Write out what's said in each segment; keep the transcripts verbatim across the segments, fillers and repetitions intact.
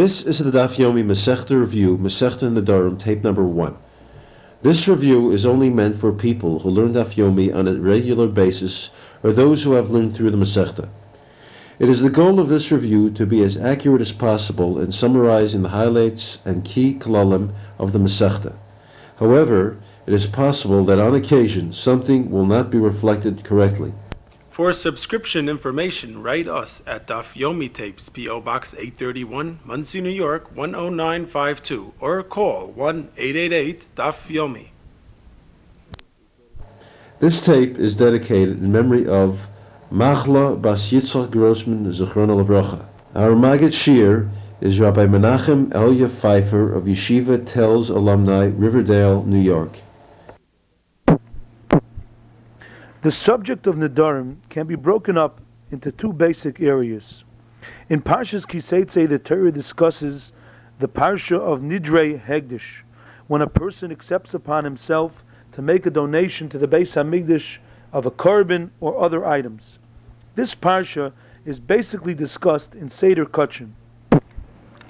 This is the Daf Yomi Masechta Review, Masechta Nedarim, tape number one. This review is only meant for people who learn Daf Yomi on a regular basis or those who have learned through the Masechta. It is the goal of this review to be as accurate as possible in summarizing the highlights and key kalalim of the Masechta. However, it is possible that on occasion something will not be reflected correctly. For subscription information, write us at Daf Yomi Tapes, P O. Box eight thirty-one, Monsey, New York one oh nine five two, or call one eight eight eight D A F Y O M I. This tape is dedicated in memory of Machla Bas Yitzchak Grossman, Zichrono Livrocha. Our Maggid Shir is Rabbi Menachem Elia Pfeiffer of Yeshiva Telz Alumni, Riverdale, New York. The subject of Nedarim can be broken up into two basic areas. In Parshas Ki Seitze, the Torah discusses the Parsha of Nidrei Hegdish, when a person accepts upon himself to make a donation to the Beis Hamikdash of a Korban or other items. This Parsha is basically discussed in Seder Kutchen.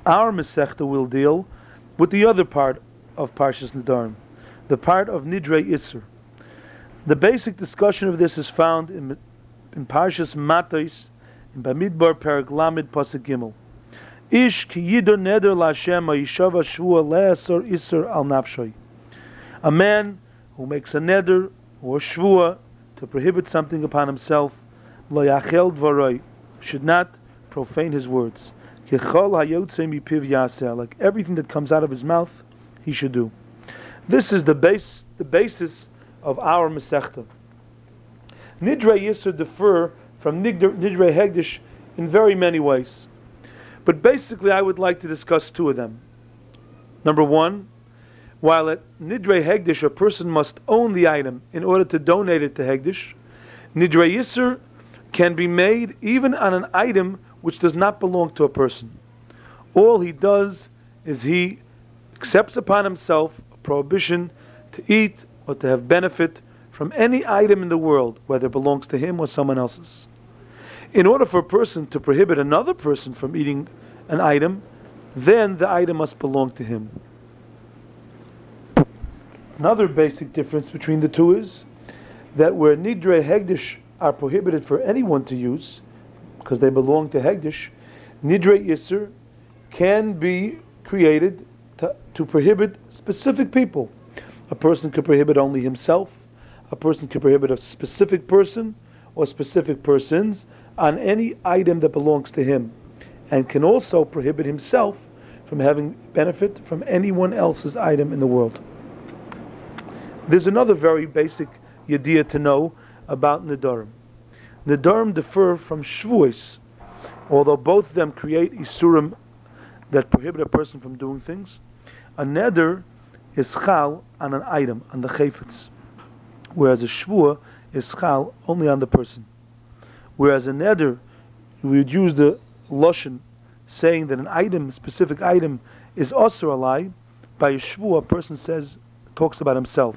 Our Masechta will deal with the other part of Parshas Nedarim, the part of Nidre Yisr. The basic discussion of this is found in, in Parshas Matos, in Bamidbar, Perek Lamed, Pasuk Gimel. Ish ki yidor neder laHashem ha'yishava shvua le'asor isur al nafshay. A man who makes a neder or shvua to prohibit something upon himself, lo yachel dvaray, should not profane his words. Kechol hayotzei mipiv yaseh, like everything that comes out of his mouth, he should do. This is the base, the basis. of our Masechta. Nidrei Yisr differ from Nidrei Hegdish in very many ways, but basically I would like to discuss two of them. Number one, while at Nidrei Hegdish a person must own the item in order to donate it to Hegdish, Nidrei Yisr can be made even on an item which does not belong to a person. All he does is he accepts upon himself a prohibition to eat or to have benefit from any item in the world, whether it belongs to him or someone else's. In order for a person to prohibit another person from eating an item, then the item must belong to him. Another basic difference between the two is that where Nidre Hegdish are prohibited for anyone to use, because they belong to Hegdish, Nidre Yisr can be created to, to prohibit specific people. A person could prohibit only himself, a person could prohibit a specific person or specific persons on any item that belongs to him, and can also prohibit himself from having benefit from anyone else's item in the world. There's another very basic idea to know about Nedarim. Nedarim differ from Shvuos, although both of them create Isurim that prohibit a person from doing things. A Neder is chal on an item, on the chayfetz, whereas a shvua is chal only on the person. Whereas a neder, we would use the lashon saying that an item, a specific item, is also a lie. By a shvua, a person says, talks about himself.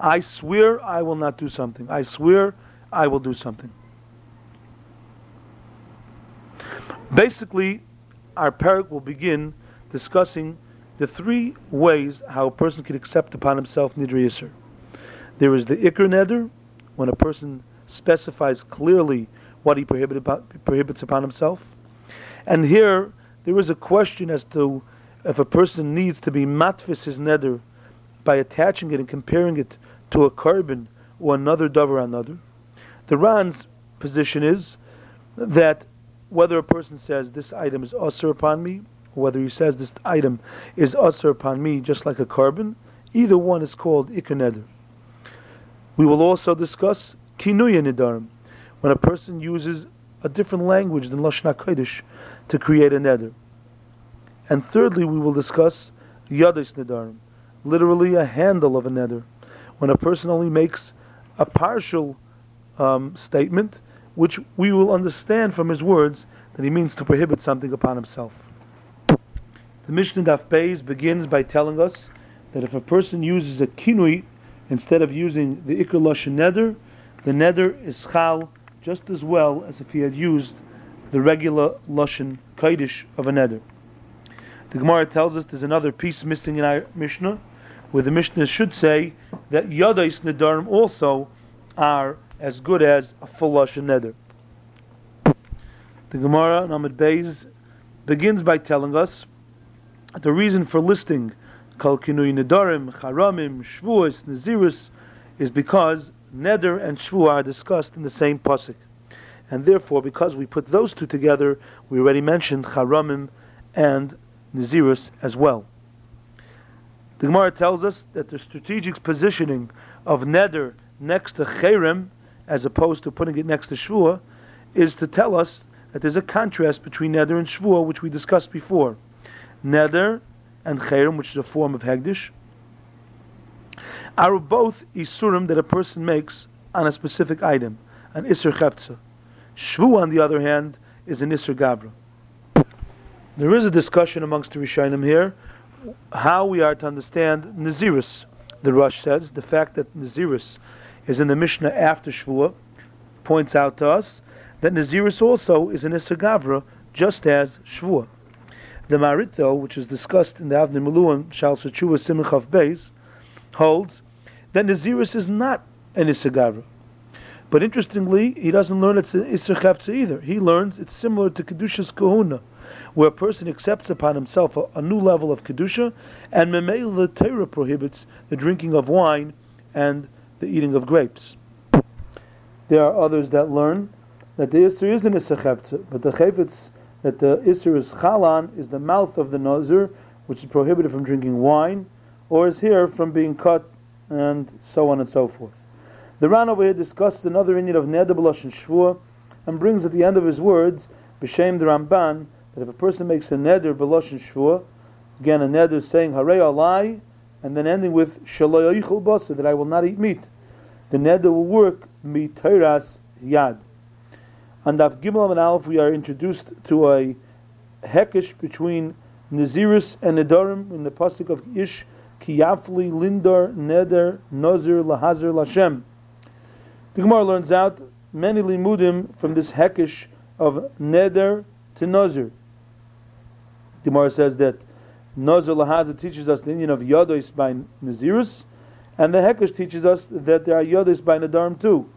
I swear I will not do something. I swear I will do something. Basically, our parak will begin discussing the three ways how a person can accept upon himself Nidrei Iser. There is the Iker Neder, when a person specifies clearly what he prohibits upon himself. And here, there is a question as to if a person needs to be matfis his Neder by attaching it and comparing it to a Korban or another davar another. The Ran's position is that whether a person says, this item is usur upon me, whether he says this item is usur upon me, just like a carbon, either one is called iker neder. We will also discuss kinuya nedarim, when a person uses a different language than lashon hakodesh to create a neder. And thirdly, we will discuss yadis nedarim, literally a handle of a neder, when a person only makes a partial um, statement, which we will understand from his words that he means to prohibit something upon himself. The Mishnah Daf Beis begins by telling us that if a person uses a kinui instead of using the Iker Lashon Neder, the Neder is Chal just as well as if he had used the regular Lashon Kodesh of a Neder. The Gemara tells us there's another piece missing in our Mishnah, where the Mishnah should say that Yadais Nedarim also are as good as a full Lush and Neder. The Gemara in Amud Beis begins by telling us that the reason for listing Kal Kinui Nedarim, Charamim, Shvuas, Nazirus is because Neder and Shvu are discussed in the same pasuk. And therefore, because we put those two together, we already mentioned Charamim and Nazirus as well. The Gemara tells us that the strategic positioning of Neder next to Cherem, as opposed to putting it next to Shvuah, is to tell us that there's a contrast between Neder and Shvuah, which we discussed before. Neder and Cherem, which is a form of Hegdish, are both Isurim that a person makes on a specific item, an Isur Chavtza. Shvuah, on the other hand, is an Isur Gabra. There is a discussion amongst the Rishonim here how we are to understand Nazirus. The Rosh says the fact that Nazirus is in the Mishnah after Shvuah points out to us that Nazirus also is an Isur Gavra, just as Shvuah. The Marito, which is discussed in the Avnei Miluim Shal Sechuvah Simon Chaf Beis, holds that Nazirus is not an Isur Gavra. But interestingly, he doesn't learn it's an Isur Chavtza either. He learns it's similar to Kedusha's Kahuna, where a person accepts upon himself a, a new level of Kedusha, and Memel the Torah prohibits the drinking of wine and the eating of grapes. There are others that learn that the Isser is an Isser Chavtza, but the Chavetz that the Isser is Chalan is the mouth of the Nazir, which is prohibited from drinking wine, or is here from being cut, and so on and so forth. The Ran over here discusses another inyan of Neder B'Lashon and Shvuah, and brings at the end of his words, B'Shem the Ramban, that if a person makes a neder b'lashon shvuah, again a neder saying harei alai, and then ending with shelo yochel basar, that I will not eat meat, the neder will work miteiras yad. On Daf Gimel and Aleph, we are introduced to a hekesh between Nazirus and Nedarim in the pasuk of Ish ki yafli lindar neder nazir lahazir lashem. The Gemara learns out many limudim from this hekesh of neder to nazir. The Gemara says that Nazir Lahazir teaches us the union of Yodos by Nazirus, and the Hekesh teaches us that there are Yodos by Nedarim too.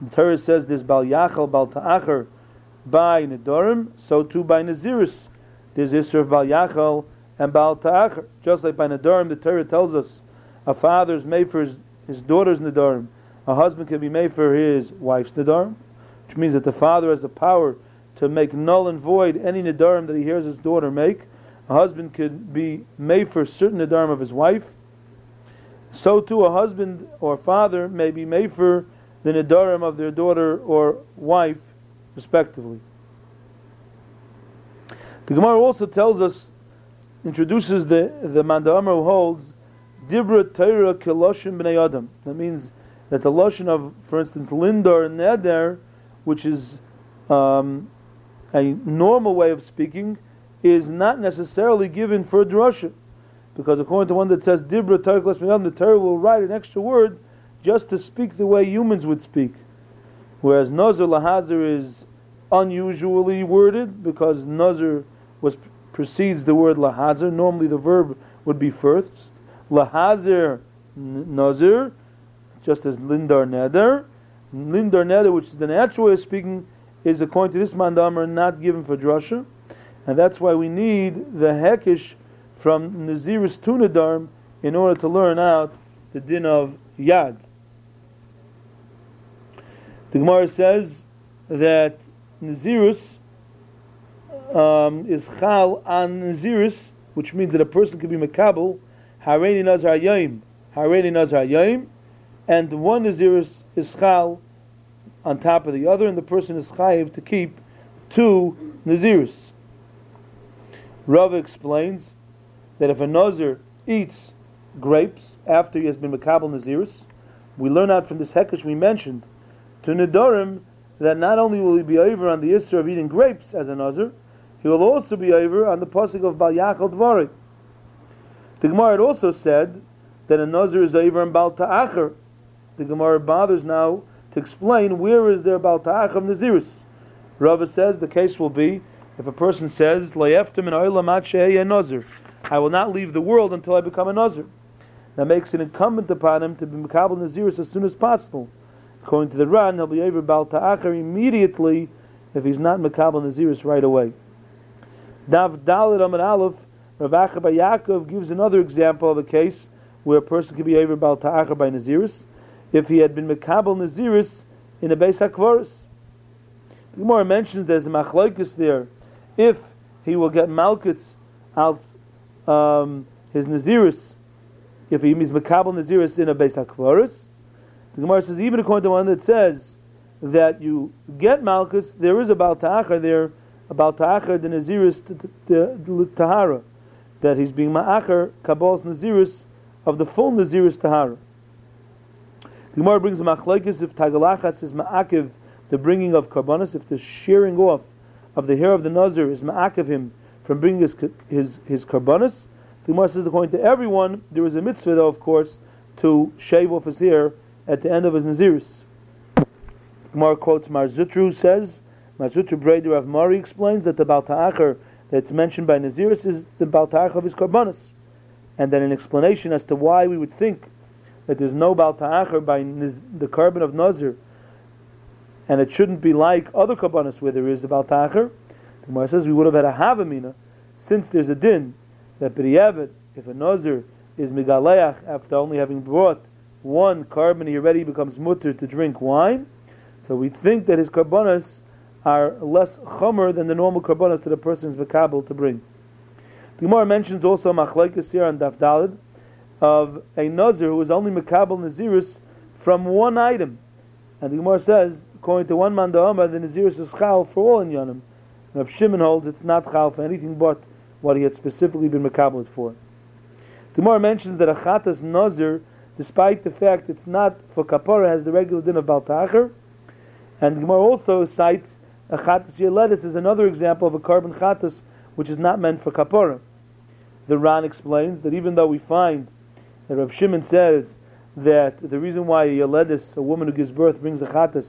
The Torah says there's Bal Yachal, Bal Ta'achar by Nedarim, so too by Nazirus. There's Isser of Bal Yachal and Bal Ta'achar. Just like by Nedarim, the Torah tells us a father is made for his, his daughter's Nedarim, a husband can be made for his wife's Nedarim, which means that the father has the power to make null and void any Nedarim that he hears his daughter make. A husband could be made for certain Nedarim of his wife. So too a husband or father may be made for the Nedarim of their daughter or wife, respectively. The Gemara also tells us, introduces the, the Mandamar who holds, Dibra Torah Keloshim B'nei Adam. That means that the Lashon of, for instance, Lindar and Neder, which is Um, a normal way of speaking, is not necessarily given for a drasha, because according to one that says Dibra Torah Keloshim B'nei Adam, the Torah will write an extra word just to speak the way humans would speak, whereas Nazir Lahazir is unusually worded because Nazir was precedes the word Lahazir. Normally the verb would be first. Lahazir Nazir, just as Lindar Neder. Lindar Neder, which is the natural way of speaking, is according to this mandamar not given for drasha, and that's why we need the hekesh from Nazirus to Nedarim in order to learn out the din of yad. The Gemara says that Nazirus um, is chal an Nazirus, which means that a person can be makabel hareini nazar yayim, hareini nazar yayim, and one Nazirus is chal on top of the other, and the person is chayiv to keep two Nazirus. Rava explains that if a Nazir eats grapes after he has been Makabel Nazirus, we learn out from this hekesh we mentioned to Nedarim that not only will he be over on the Isra of eating grapes as a Nazir, he will also be over on the pasuk of Bal Yachal Dvari. The Gemara had also said that a Nazir is over on Bal Ta'achar. The Gemara bothers now to explain where is there Bal Ta'achar Nazirus. Rava says the case will be If a person says, I will not leave the world until I become a Nazir, that makes it incumbent upon him to be Makabal Nazirus as soon as possible. According to the Ran, he'll be Ever Bal Ta'achar immediately if he's not Makabal Nazirus right away. Dav Dalet Amud Aleph, Rav Acha bar Yaakov gives another example of a case where a person could be Ever Bal Ta'achar by Nazirus if he had been Makabal Nazirus in a Beis Hakvaris. The Gemara mentions there's a Machlokes there if he will get Malkus out um, his Nazirus, if he means Makabal Nazirus in a Beis HaKvaris. The Gemara says, even according to one that says that you get Malkus, there is a Bal Ta'achar there, a Bal Ta'achar, the Nazirus, the Tahara, that he's being Ma'achar, Kabal's Nazirus, of the full Nazirus Tahara. The Gemara brings a Machlokes if Tagalachas is Ma'akiv, the bringing of Karbanos, if the shearing off of the hair of the Nazir is ma'akiv him from bringing his his, his karbanos. The Gemara says, according to everyone, there is a mitzvah, though, of course, to shave off his hair at the end of his Nazirus. The Gemara quotes Marzutru, says, Marzutru Breder of Mari explains that the Bal Ta'achar that's mentioned by Nazirus is the Bal Ta'achar of his karbanos. And then an explanation as to why we would think that there's no Bal Ta'achar by niz- the karban of Nazir, and it shouldn't be like other Kabbanas where there is a Bal Ta'achar. The Gemara says we would have had a Havamina, since there's a din that B'riyavad, if a Nazir is Megaleach after only having brought one Karban, he already becomes mutter to drink wine. So we think that his Kabbanas are less Chomer than the normal Kabbanas that a person is Mekabel to bring. The Gemara mentions also Machlokes here on Daf Daled of a Nazir who is only Mekabel Nazirus from one item. And the Gemara says, according to one man da Amar, the Nazirus is chal for all in Yonim. Rav Shimon holds it's not chal for anything but what he had specifically been mekabel for. The Gemara mentions that a Chatas Nazir, despite the fact it's not for Kapara, has the regular din of Bal Ta'achar. And the Gemara also cites a Chatas Yeletis as another example of a Karban Chatas which is not meant for Kapara. The Ran explains that even though we find that Rav Shimon says that the reason why a Yeletis, a woman who gives birth, brings a Chatas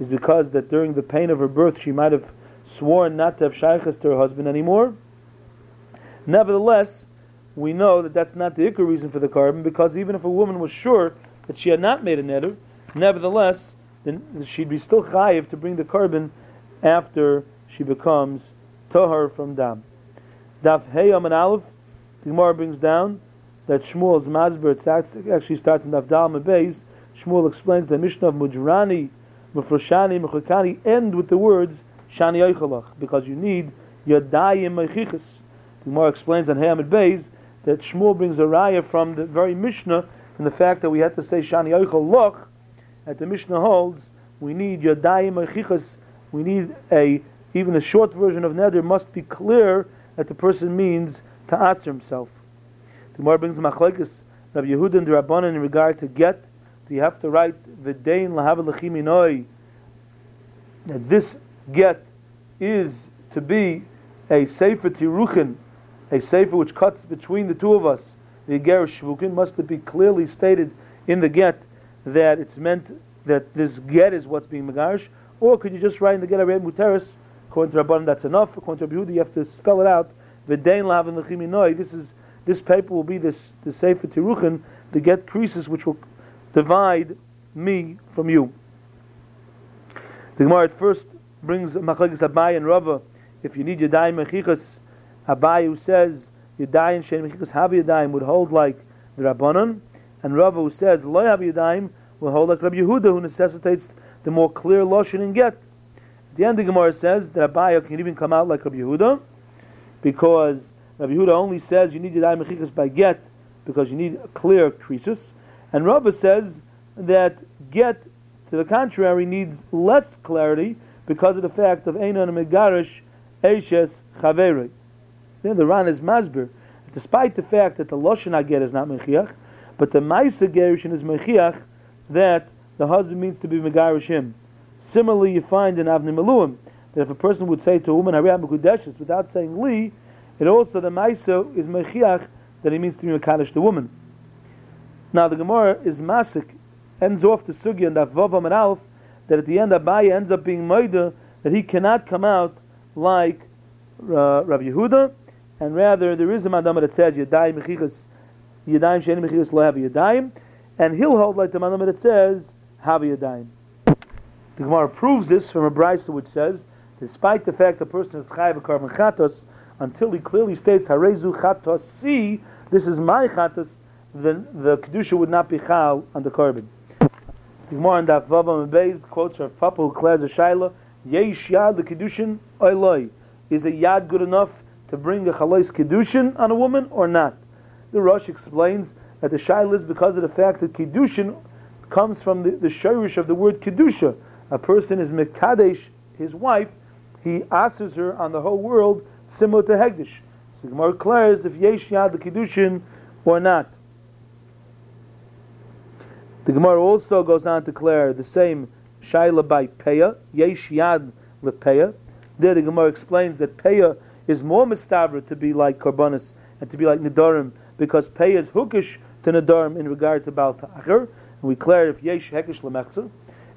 is because that during the pain of her birth she might have sworn not to have shaychus to her husband anymore. Nevertheless, we know that that's not the ikar reason for the carbon, because even if a woman was sure that she had not made a neder, nevertheless, then she'd be still chayiv to bring the carbon after she becomes tahar from dam. Daf Heyam and Aleph, the Gemara brings down that Shmuel's Masber, it actually starts in Daf Dal and Beis. Shmuel explains the Mishnah of Mujrani, Mufroshani, Mechukani end with the words Shani Eichalach, because you need Yadayim Mechichas. The Gemara explains on Hamid Beis that Shmuel brings a raya from the very Mishnah, from the fact that we had to say Shani Eichalach, that the Mishnah holds we need Yadayim Mechichas. We need a even a short version of Neder must be clear that the person means to ask himself. The Gemara brings Machlokes of Yehuda and the Rabbanan in regard to get. You have to write V'dein lahav lechiminoi, that this get is to be a sefer tiruchin, a sefer which cuts between the two of us. The gerish shvukin must it be clearly stated in the get that it's meant that this get is what's being megarish, or could you just write in the get a red muteris? According to Rabban, that's enough. According to Yehuda, you have to spell it out. V'dein lahav lechiminoi. This is this paper will be this the sefer tiruchin, the get creases which will divide me from you. The Gemara at first brings Machlokes Abayi and Rava. If you need Yadayim Mechichas, Abayi, who says Yadayim Shein Mechichas Have Yadayim, would hold like the Rabbanon, and Rava, who says Lo Have Yadayim, will hold like Rabbi Yehuda, who necessitates the more clear Loshin and get. At the end, the Gemara says that Abayi can even come out like Rabbi Yehuda, because Rabbi Yehuda only says you need Yadayim Mechichas by get, because you need clear creases. And Rava says that get, to the contrary, needs less clarity because of the fact of Einon Megarish Eishes Chaverei. Then the Ran is Masber, despite the fact that the Lashon get is not Mechiach, but the Maisa Gerishin is Mechiach, that the husband means to be Megarish him. Similarly, you find in Avnei Meluim that if a person would say to a woman, Hari At Mekudeshes, without saying Li, it also, the Maisa is Mechiach, that he means to be Mekadosh the woman. Now the Gemara is Masik, ends off the Sugya and Avavam and Alf, that at the end Abayi ends up being Maida, that he cannot come out like uh, Rabbi Yehuda, and rather there is a mandama that says Yadayim mechichas Yadayim she'en mechichas lo have Yadayim, and he'll hold like the mandama that says have Yadayim. The Gemara proves this from a brisa which says, despite the fact the person is chayav a korban chatos, until he clearly states harezu chatosi, this is my chatos, then the kedusha would not be chal on the korban. The Gemara in Daf Vavam Beis quotes Rav Papa who declares a shaila, Yesh Yad the Kedushin Oiloi. Is a Yad good enough to bring a Chalois Kedushin on a woman or not? The Rosh explains that the shaila is because of the fact that Kedushin comes from the, the Shirish of the word Kedusha. A person is Mekadesh, his wife, he asks her on the whole world, similar to Hegdish. So Gemara declares if Yesh Yad the Kedushin or not. The Gemara also goes on to declare the same Shaila by Peya, Yesh Yad LePeya. There the Gemara explains that Peya is more Mistabra to be like Korbanis and to be like Nedarim, because Peya is Hukish to Nedarim in regard to Baal Ta'achar, and we declare if Yesh Hekish LeMechzer.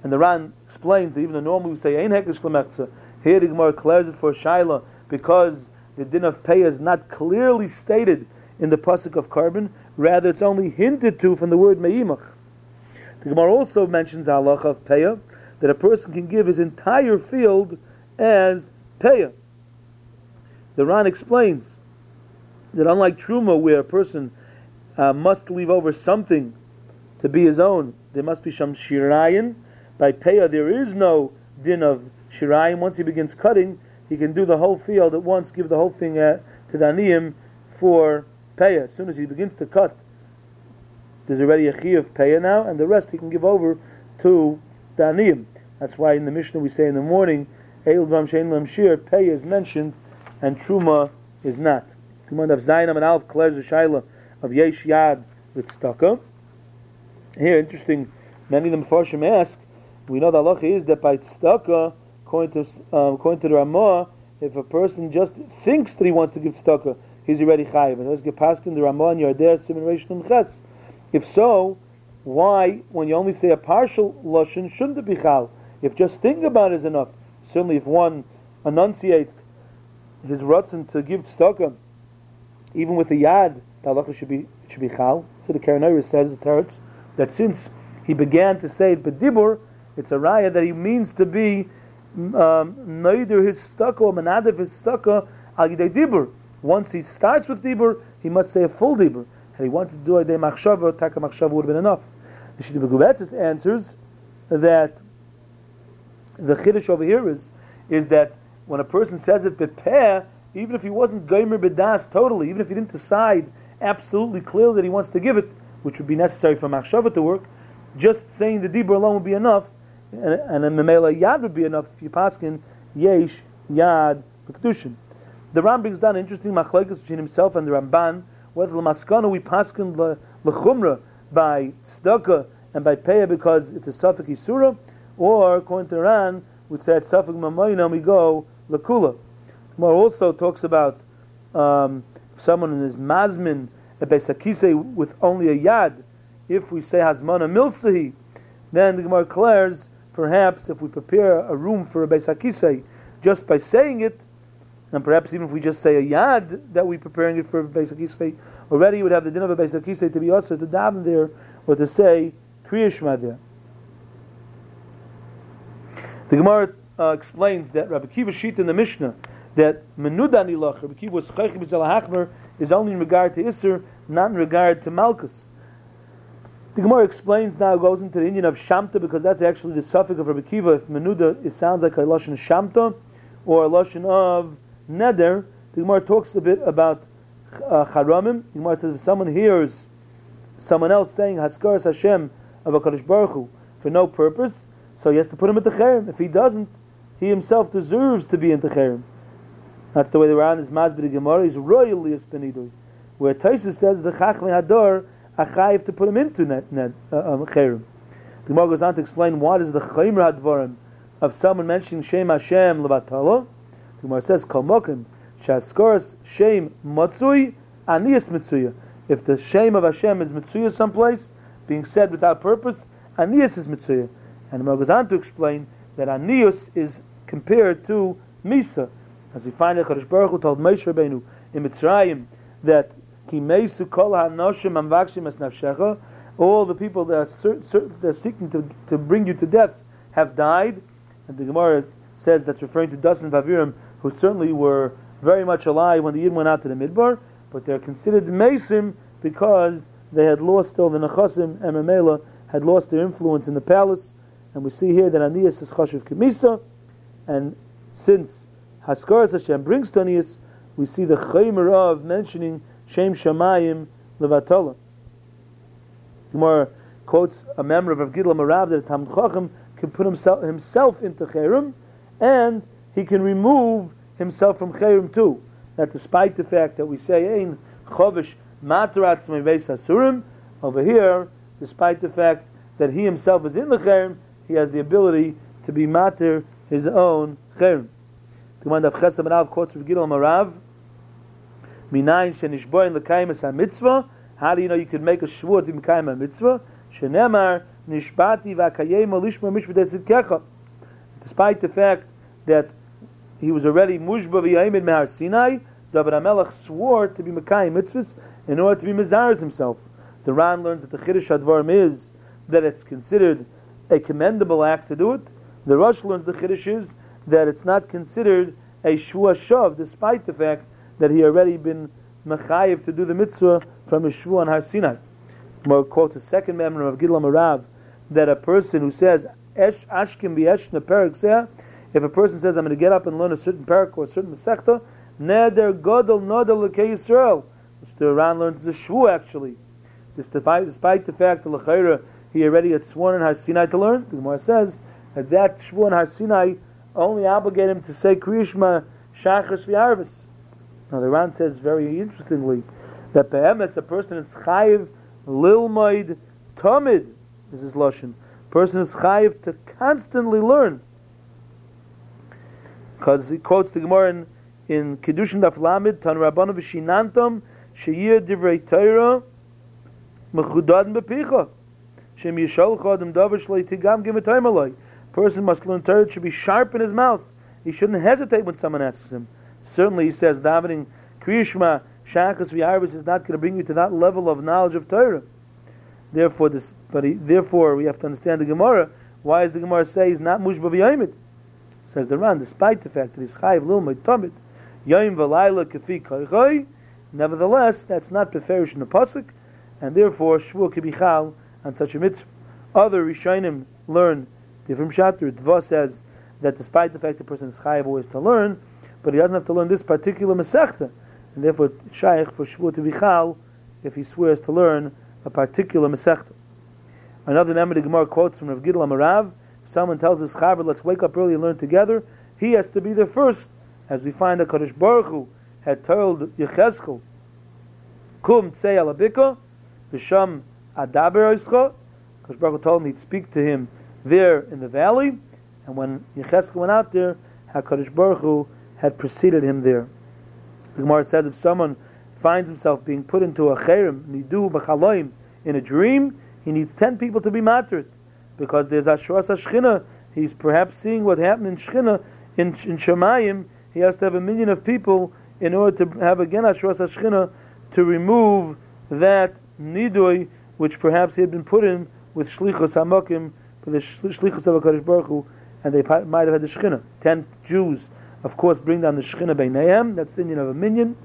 And the Ran explains that even though normally we say Ein Hekish LeMechzer, here the Gemara declares it for Shaila because the din of Peya is not clearly stated in the Pasuk of Korban, rather it's only hinted to from the word Meimach. The Gemara also mentions halacha of Peya, that a person can give his entire field as Peya. The Ran explains that unlike Truma, where a person uh, must leave over something to be his own, there must be some shirayin. By Peya, there is no din of shirayin. Once he begins cutting, he can do the whole field at once, give the whole thing uh, to the aniyim for Peya. As soon as he begins to cut, there's already a chiyuv Peya now, and the rest he can give over to Daniyim. That's why in the Mishnah we say in the morning, Eil Dvam Shein Lam Shir, Peya is mentioned, and Truma is not. Command of Zainam and Alf declares the Shaila of Yesh Yad Litztaka. Here, interesting, many of the Mefarshim ask, we know the halacha is that by Tztaka, according to, uh, according to the Ramah, if a person just thinks that he wants to give Tztaka, he's already Chayiv. And let's get past in the Ramah and Yarder, Siman Reish Nun Ches. If so, why, when you only say a partial lashon, shouldn't it be chal? If just thinking about it is enough, certainly if one enunciates his ratzon to give tzedakah, even with a yad, the halacha should be should be chal. So the Karanayra says it hurts that since he began to say it b'dibur, it's a raya that he means to be um, neither his tzedakah or manadav his tzedakah al yidei dibur. Once he starts with dibur, he must say a full dibur. Had he wanted to do a day machshava, taka machshava would have been enough. The Shidduch Gubetzis answers that the chiddush over here is is that when a person says it bepeh, even if he wasn't gomer b'das totally, even if he didn't decide absolutely clearly that he wants to give it, which would be necessary for machshava to work, just saying the dibur alone would be enough, and, and a memela yad would be enough if you paskin yesh yad b'kedushin. The Ram brings down an interesting machlokes between himself and the Ramban, whether l'maskana we paskin l'chumra by tzedakah and by payah because it's a suffik isura, or according to Ran, we said suffik mamayna we go l'kula. Gemara also talks about um, someone in his mazmin a beis hakisei with only a yad. If we say hazmana milsahi, then the Gemara declares perhaps if we prepare a room for a beis hakisei just by saying it, and perhaps even if we just say a yad that we're preparing it for Beis HaKisei, already you would have the din of a Beis HaKisei to be usher to daven there or to say Kriya Shema there. The Gemara uh, explains that Rabbi Kiva Shita in the Mishnah that Menuda Nilach, Rabbi Kiva was Chaychi B'Zal HaHachmer, is only in regard to Isser, not in regard to Malkus. The Gemara explains now, goes into the Indian of Shamta, because that's actually the suffix of Rabbi Kiva. If Menuda, it sounds like a Lashon Shamta or a Lashon of Neder. The Gemara talks a bit about uh, Charamim. The Gemara says if someone hears someone else saying Haskaras Hashem of HaKadosh Baruch Hu for no purpose, so he has to put him in Techerim. If he doesn't, he himself deserves to be in Techerim. That's the way the Ran is Masbid the Gemara. He's royally a Spinidui. Where Taisa says the Chachmei Hador Achayev to put him into Techerim. Uh, um, the Gemara goes on to explain what is the Chaymer Hadvarim of someone mentioning Shem Hashem Levatala. The Gemara says, Kol Mokim, Shaskoras Shem Matsui, Aniyas Mitsuya. If the shame of Hashem is Mitsuya someplace, being said without purpose, Aniyas is Mitsuya. And the Gemara goes on to explain that Aniyas is compared to Misa. As we find that Kadosh Baruch Hu told Moshe Rabbeinu in Mitzrayim that Ki Meisu Kol HaNoshim Amvakshim Es Nafshecha, all the people that are, ser- ser- that are seeking to, to bring you to death have died. And the Gemara says that's referring to Dasan Vavirim, who certainly were very much alive when the Yid went out to the Midbar, but they're considered Meisim because they had lost all the Nechasim and Memela had lost their influence in the palace. And we see here that Aniyas is Chashiv Kemisa, and since Haskaras Hashem brings to Aniyas, we see the Chaymer of mentioning Shem Shamayim Levatala. Gemara quotes a member of Rav Gidla Marav that a Talmid Chacham can put himself, himself into Cherem, and he can remove himself from Cherem too. That despite the fact that we say Ein Chovish Mataratz Meves Hasurim, over here, despite the fact that he himself is in the Cherem, he has the ability to be Mater his own Cherem. The one of Chesam Rav quotes Rav Gidla Marav, Minayin Shenishboyin L'Kayim Es HaMitzvah. How do you know you could make a shvuah to mekayim a mitzvah? Shenemar nishbati v'akayim olishma mishpat etzidkecha. Despite the fact that he was already mushba v'yayim in Mehar Sinai, David HaMelech swore to be mekayim mitzvahs in order to be mezaris himself. The Ran learns that the chiddush hadvarim is that it's considered a commendable act to do it. The Rosh learns the chiddush is that it's not considered a shvuah shav, despite the fact that he already been mechayiv to do the mitzvah from his shvuah on Har Sinai. More quotes a second member of Gidla Marav that a person who says Esh Ashkim B'Esh Neperik Seah, if a person says I'm going to get up and learn a certain parak or a certain masechta, Neder Godel Nodel L'Kei Yisrael, which the Ran learns the shvuah actually. Despite, despite the fact that l'chayra he already had sworn in Har Sinai to learn, the Gemara says that that shvuah on Har Sinai only obligate him to say Kriya Shema Shachris V'Arvis. Now the Ran says very interestingly that be'emes, a person is chayiv lilmoid tamid. This is lashon. Person is chayiv to constantly learn, because he quotes the Gemara in, in Kedushin Daf Lamed, Tan Rabbanu v'shinantam sheyir divrei Torah mechudadim bepicha shem yishalcha adam davar shlei tigam g'metayim alay. Person must learn Torah; it should be sharp in his mouth. He shouldn't hesitate when someone asks him. Certainly, he says davening Kriya Shema Shachas v'Yarvis is not going to bring you to that level of knowledge of Torah. Therefore, this, but he, therefore, we have to understand the Gemara. Why does the Gemara say he's not mushba v'yomid? Says the Ran, despite the fact that he's chayiv lilmod tamid, yom v'layla kafi koichoi. Nevertheless, that's not beferish in the pasuk, and therefore shvuah can be chal on such a mitzvah. Other Rishonim learn different chapter. Dva says that despite the fact the person is chayiv always to learn, but he doesn't have to learn this particular masechta. And therefore, shaykh for shvuah to be chal if he swears to learn a particular masechta. Another member of the Gemara quotes from Rav Gidla Marav: if someone tells his chaver, "Let's wake up early and learn together," he has to be there first, as we find that Kadosh Baruch Hu had told Yechezkel, "Kum tzei alabika, v'sham adaber oischa." Kadosh Baruch Hu told him he'd speak to him there in the valley, and when Yechezkel went out there, Hakadosh Baruch Hu had preceded him there. The Gemara says if someone finds himself being put into a cherem, nidu b'chaloim, in a dream, he needs ten people to be matrit, because there's ashras hashchina. He's perhaps seeing what happened in shchina in, in Shemayim. He has to have a million of people in order to have again ashras hashchina to remove that nidui which perhaps he had been put in with shlichus hamokim for the shlichus of HaKadosh Baruch Hu, and they might have had the shchina. Ten Jews, of course, bring down the Shechina Beinayim. That's the Indian of a minion.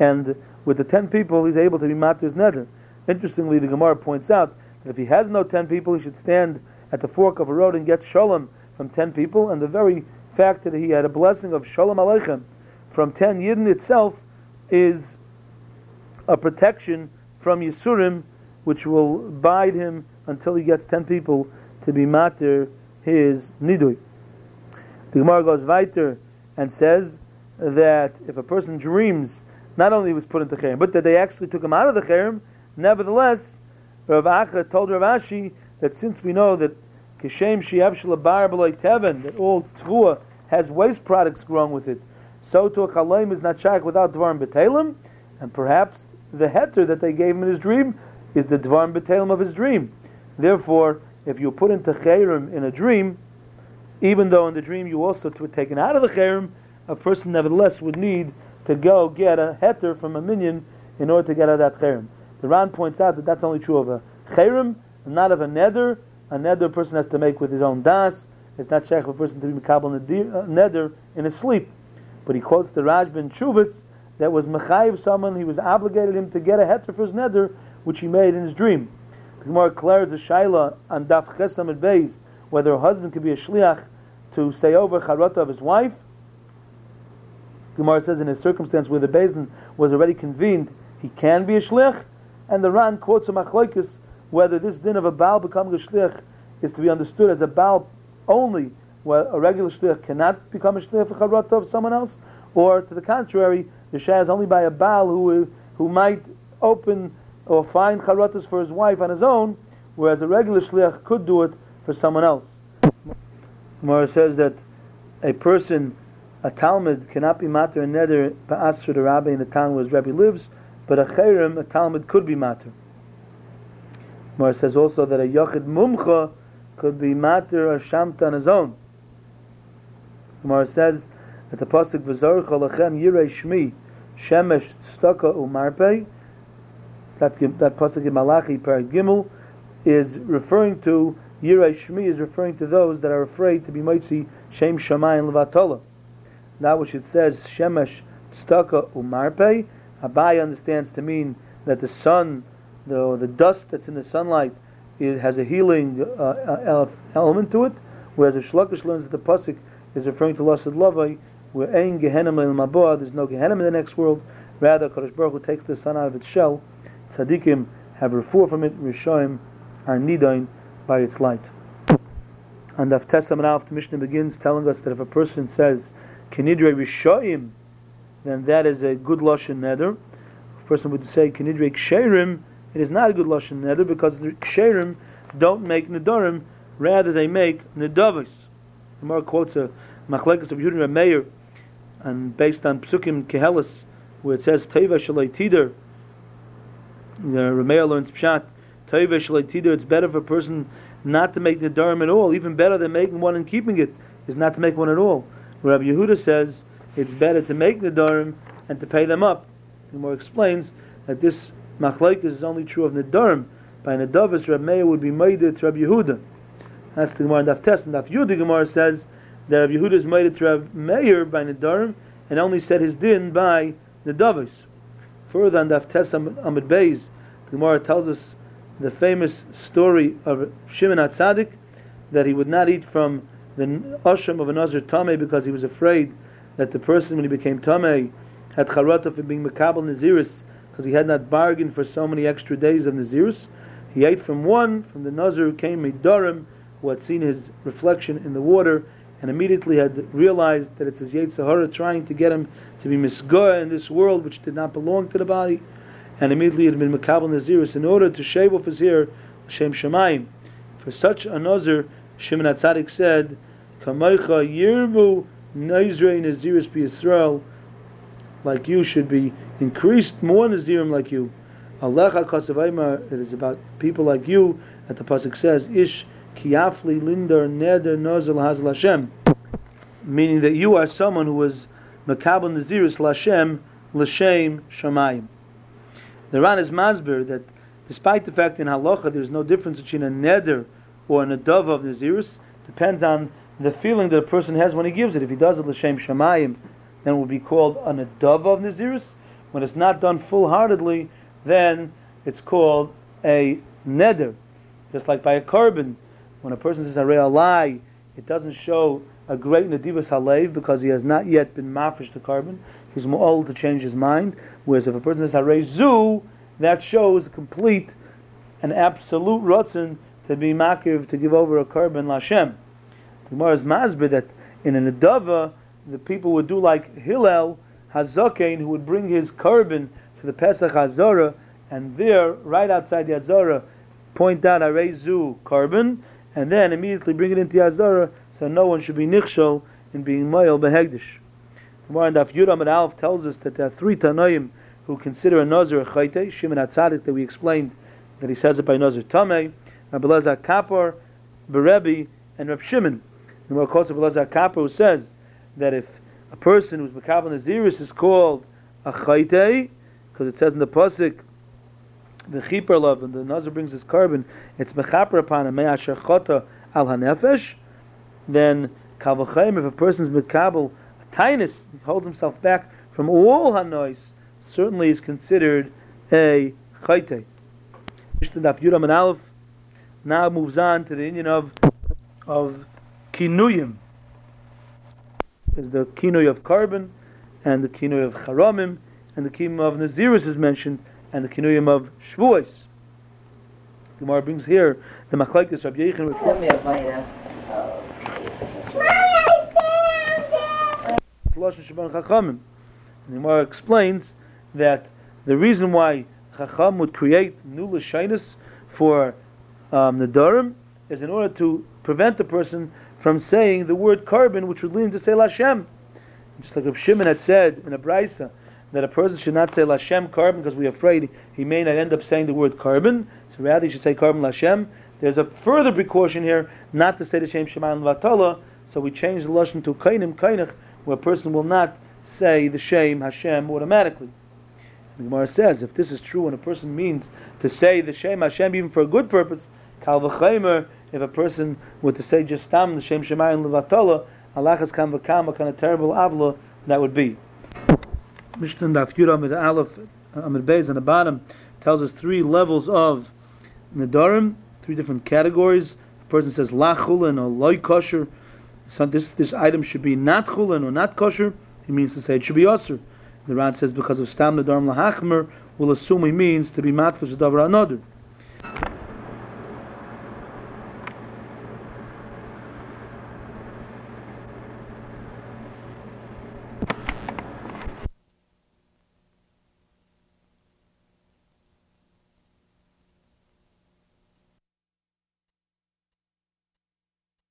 And with the ten people, he's able to be Mater's Neder. Interestingly, the Gemara points out that if he has no ten people, he should stand at the fork of a road and get Shalom from ten people. And the very fact that he had a blessing of Shalom Aleichem from ten Yidden itself is a protection from Yisurim, which will bide him until he gets ten people to be Mater his Nidui. The Gemara goes weiter and says that if a person dreams, not only he was put into Cherem, but that they actually took him out of the Cherem, nevertheless, Rav Acha told Rav Ashi that since we know that Kishem She'ev Shalabar B'loi Teven, that all Tvua has waste products grown with it, so to a Chalaim is not Shaykh without Dvarim B'Telem, and perhaps the Heter that they gave him in his dream is the Dvarim B'Telem of his dream. Therefore, if you put into Cherem in a dream, even though in the dream you also were taken out of the Cherem, a person nevertheless would need to go get a heter from a minion in order to get out of that cherim. The Ran points out that that's only true of a cherim, not of a neder. A neder a person has to make with his own das. It's not shaykh for a person to be mekabel neder in his sleep. But he quotes the Rajban in Chuvas that was mechayiv someone, he was obligated him to get a heter for his neder, which he made in his dream. The Gemara declares a shaila on Daf Chesam and Beis whether a husband could be a shliach to say over charata of his wife. Gemara says in a circumstance where the Beis was already convened, he can be a shliach. And the Ran quotes a machlokes whether this din of a baal becoming a shliach is to be understood as a baal only, where a regular shliach cannot become a shliach for charata of someone else, or to the contrary, the shayah is only by a baal who who might open or find charatas for his wife on his own, whereas a regular shliach could do it for someone else. Gemara says that a person, a Talmud, cannot be mater and neder ba'asur the rabbi in the town where his rabbi lives, but a chayrim, a Talmud, could be mater. Gemara says also that a yachid mumcha could be mater or shamta on his own. Gemara says that the pasuk v'zorcha lachem yirei shmi shemesh staka umarpei, that that pasuk in Malachi Parag Gimel is referring to Yirei Shmi, is referring to those that are afraid to be Motzi Shem Shammai and Levatola. That which it says Shemesh Tztaka Umarpei, Abayi understands to mean that the sun, the the dust that's in the sunlight, it has a healing uh, element to it. Whereas the Shlokish learns that the pasuk is referring to Lasad Lavai, where Ein Gehenim LeMaboah, there's no Gehenim in the next world. Rather, Kadosh Baruch Hu takes the sun out of its shell. Tzadikim have refuah from it, Rishoim are nidain by its light. And the Avtesam the Mishnah begins telling us that if a person says Kenidre Rishoim, then that is a good lashon neder. If a person would say Kenidre Ksherim, it is not a good lashon neder because the Ksherim don't make Nedarim, rather they make Nedavis. The Gemara quotes a Machlekes of Yehuda and Meir, and based on Psukim Kehelis, where it says Teva Shalei Tider. The Rameya learns pshat. It's better for a person not to make the Nedarim at all. Even better than making one and keeping it is not to make one at all. Rabbi Yehuda says it's better to make the Nedarim and to pay them up. The Gemara explains that this machlokes is only true of Nedarim. By Nedavis, Rabbi Meir would be ma'ida to Rabbi Yehuda. That's the Gemara in Daf Tes. And Daf Yud, the Gemara says that Rabbi Yehuda is ma'ida to Rabbi Meir by Nedarim and only set his din by Nedavis. Further on Daf Tes Amud Beis, the Gemara tells us the famous story of Shimon HaTzadik, that he would not eat from the asham of an Nazir Tameh because he was afraid that the person, when he became Tameh, had charata for being Mekabel Naziris because he had not bargained for so many extra days of Naziris. He ate from one, from the Nazir who came, Midarim, who had seen his reflection in the water and immediately had realized that it's his Yetzer Hara trying to get him to be misgoah in this world which did not belong to the body, and immediately had been mekabel nazirus in order to shave off his hair, Hashem Shemayim. For such a nazir, Shimon HaTzadik said, "Kamaycha yirbu nazirei nazirus b'Yisrael," like you should be increased more nazirim like you. Alecha kasavaymar. It is about people like you that the pasuk says, "Ish." Kiafli Lindar Neder Nozal Hazal Hashem, meaning that you are someone who was Makabel Naziris Lashem L'Shem Shamayim. The Ran is Masber that despite the fact in halacha there is no difference between a neder or a dove of Naziris, depends on the feeling that a person has when he gives it. If he does it L'Shem Shamayim, then it will be called a dove of Naziris. When it's not done full-heartedly, then it's called a neder. Just like by a korban. When a person says Harei Alai, it doesn't show a great Nedivas Halev because he has not yet been mafresh to carbon. He's more old to change his mind. Whereas if a person says Harei Zu, that shows complete and absolute Ratzon to be makiv, to give over a carbon Lashem. The Gemara is Masber that in a Nedava, the people would do like Hillel Hazakein, who would bring his carbon to the Pesach Hazorah, and there, right outside the Hazorah, point out Harei Zu carbon, and then immediately bring it into Yazara, so no one should be nichshol in being moil behegdish. Tomorrow in Daf Yud Amud Aleph tells us that there are three Tanoim who consider a Nazir a Chayte, Shimon HaTzadik that we explained that he says it by Nazir Tameh, Rabbi Elazar Kapor, Berebi, and Reb Shimon. The Gemara quotes Rabbi Elazar Kapor who says that if a person who's Mekabel Naziris is called a Chaytei, because it says in the Pasuk, the Chiper love, and the Nazir brings his carbon, it's Mechaper upon a Me'asher Chata al HaNefesh. Then Kavachayim, if a person's Mekabel a Tainus, holds himself back from all Hanois, certainly is considered a Chaytei. Now moves on to the union of of Kinuyim. There's the Kinuy of Korban, and the Kinuy of Charamim, and the Kinuy of Naziris is mentioned, and the Kinuyim of Shavuos. Gemara brings here the Machlekes Rabbi Yechon. And the Gemara explains that the reason why Chacham would create new Lashainus for um, Nedarim is in order to prevent the person from saying the word Korban, which would lead him to say Lashem. Just like Reb Shimon had said in a Braisa, that a person should not say Lashem Korban because we're afraid he may not end up saying the word Korban, so rather he should say Korban Lashem. There's a further precaution here, not to say the Shem Shema and Vatala, so we change the Lashon to Kainim Kainach, where a person will not say the Shem Hashem automatically. The Gemara says, if this is true and a person means to say the Shem Hashem even for a good purpose, Kal V'chaimer, if a person were to say just Tam, the Shem Shema and Vatala, Alachas Kam V'kam, what kind of terrible avla that would be. Mishnah Daf Yomi Aleph Amid Beis on the bottom tells us three levels of Nedarim, three different categories. A person says La Chulin or Loi Kosher. So this this item should be not Chulin or not Kosher. He means to say it should be Osir. The Ran says because of Stam Nedarim Lahachmer, we'll assume he means to be Matfish Davar Another.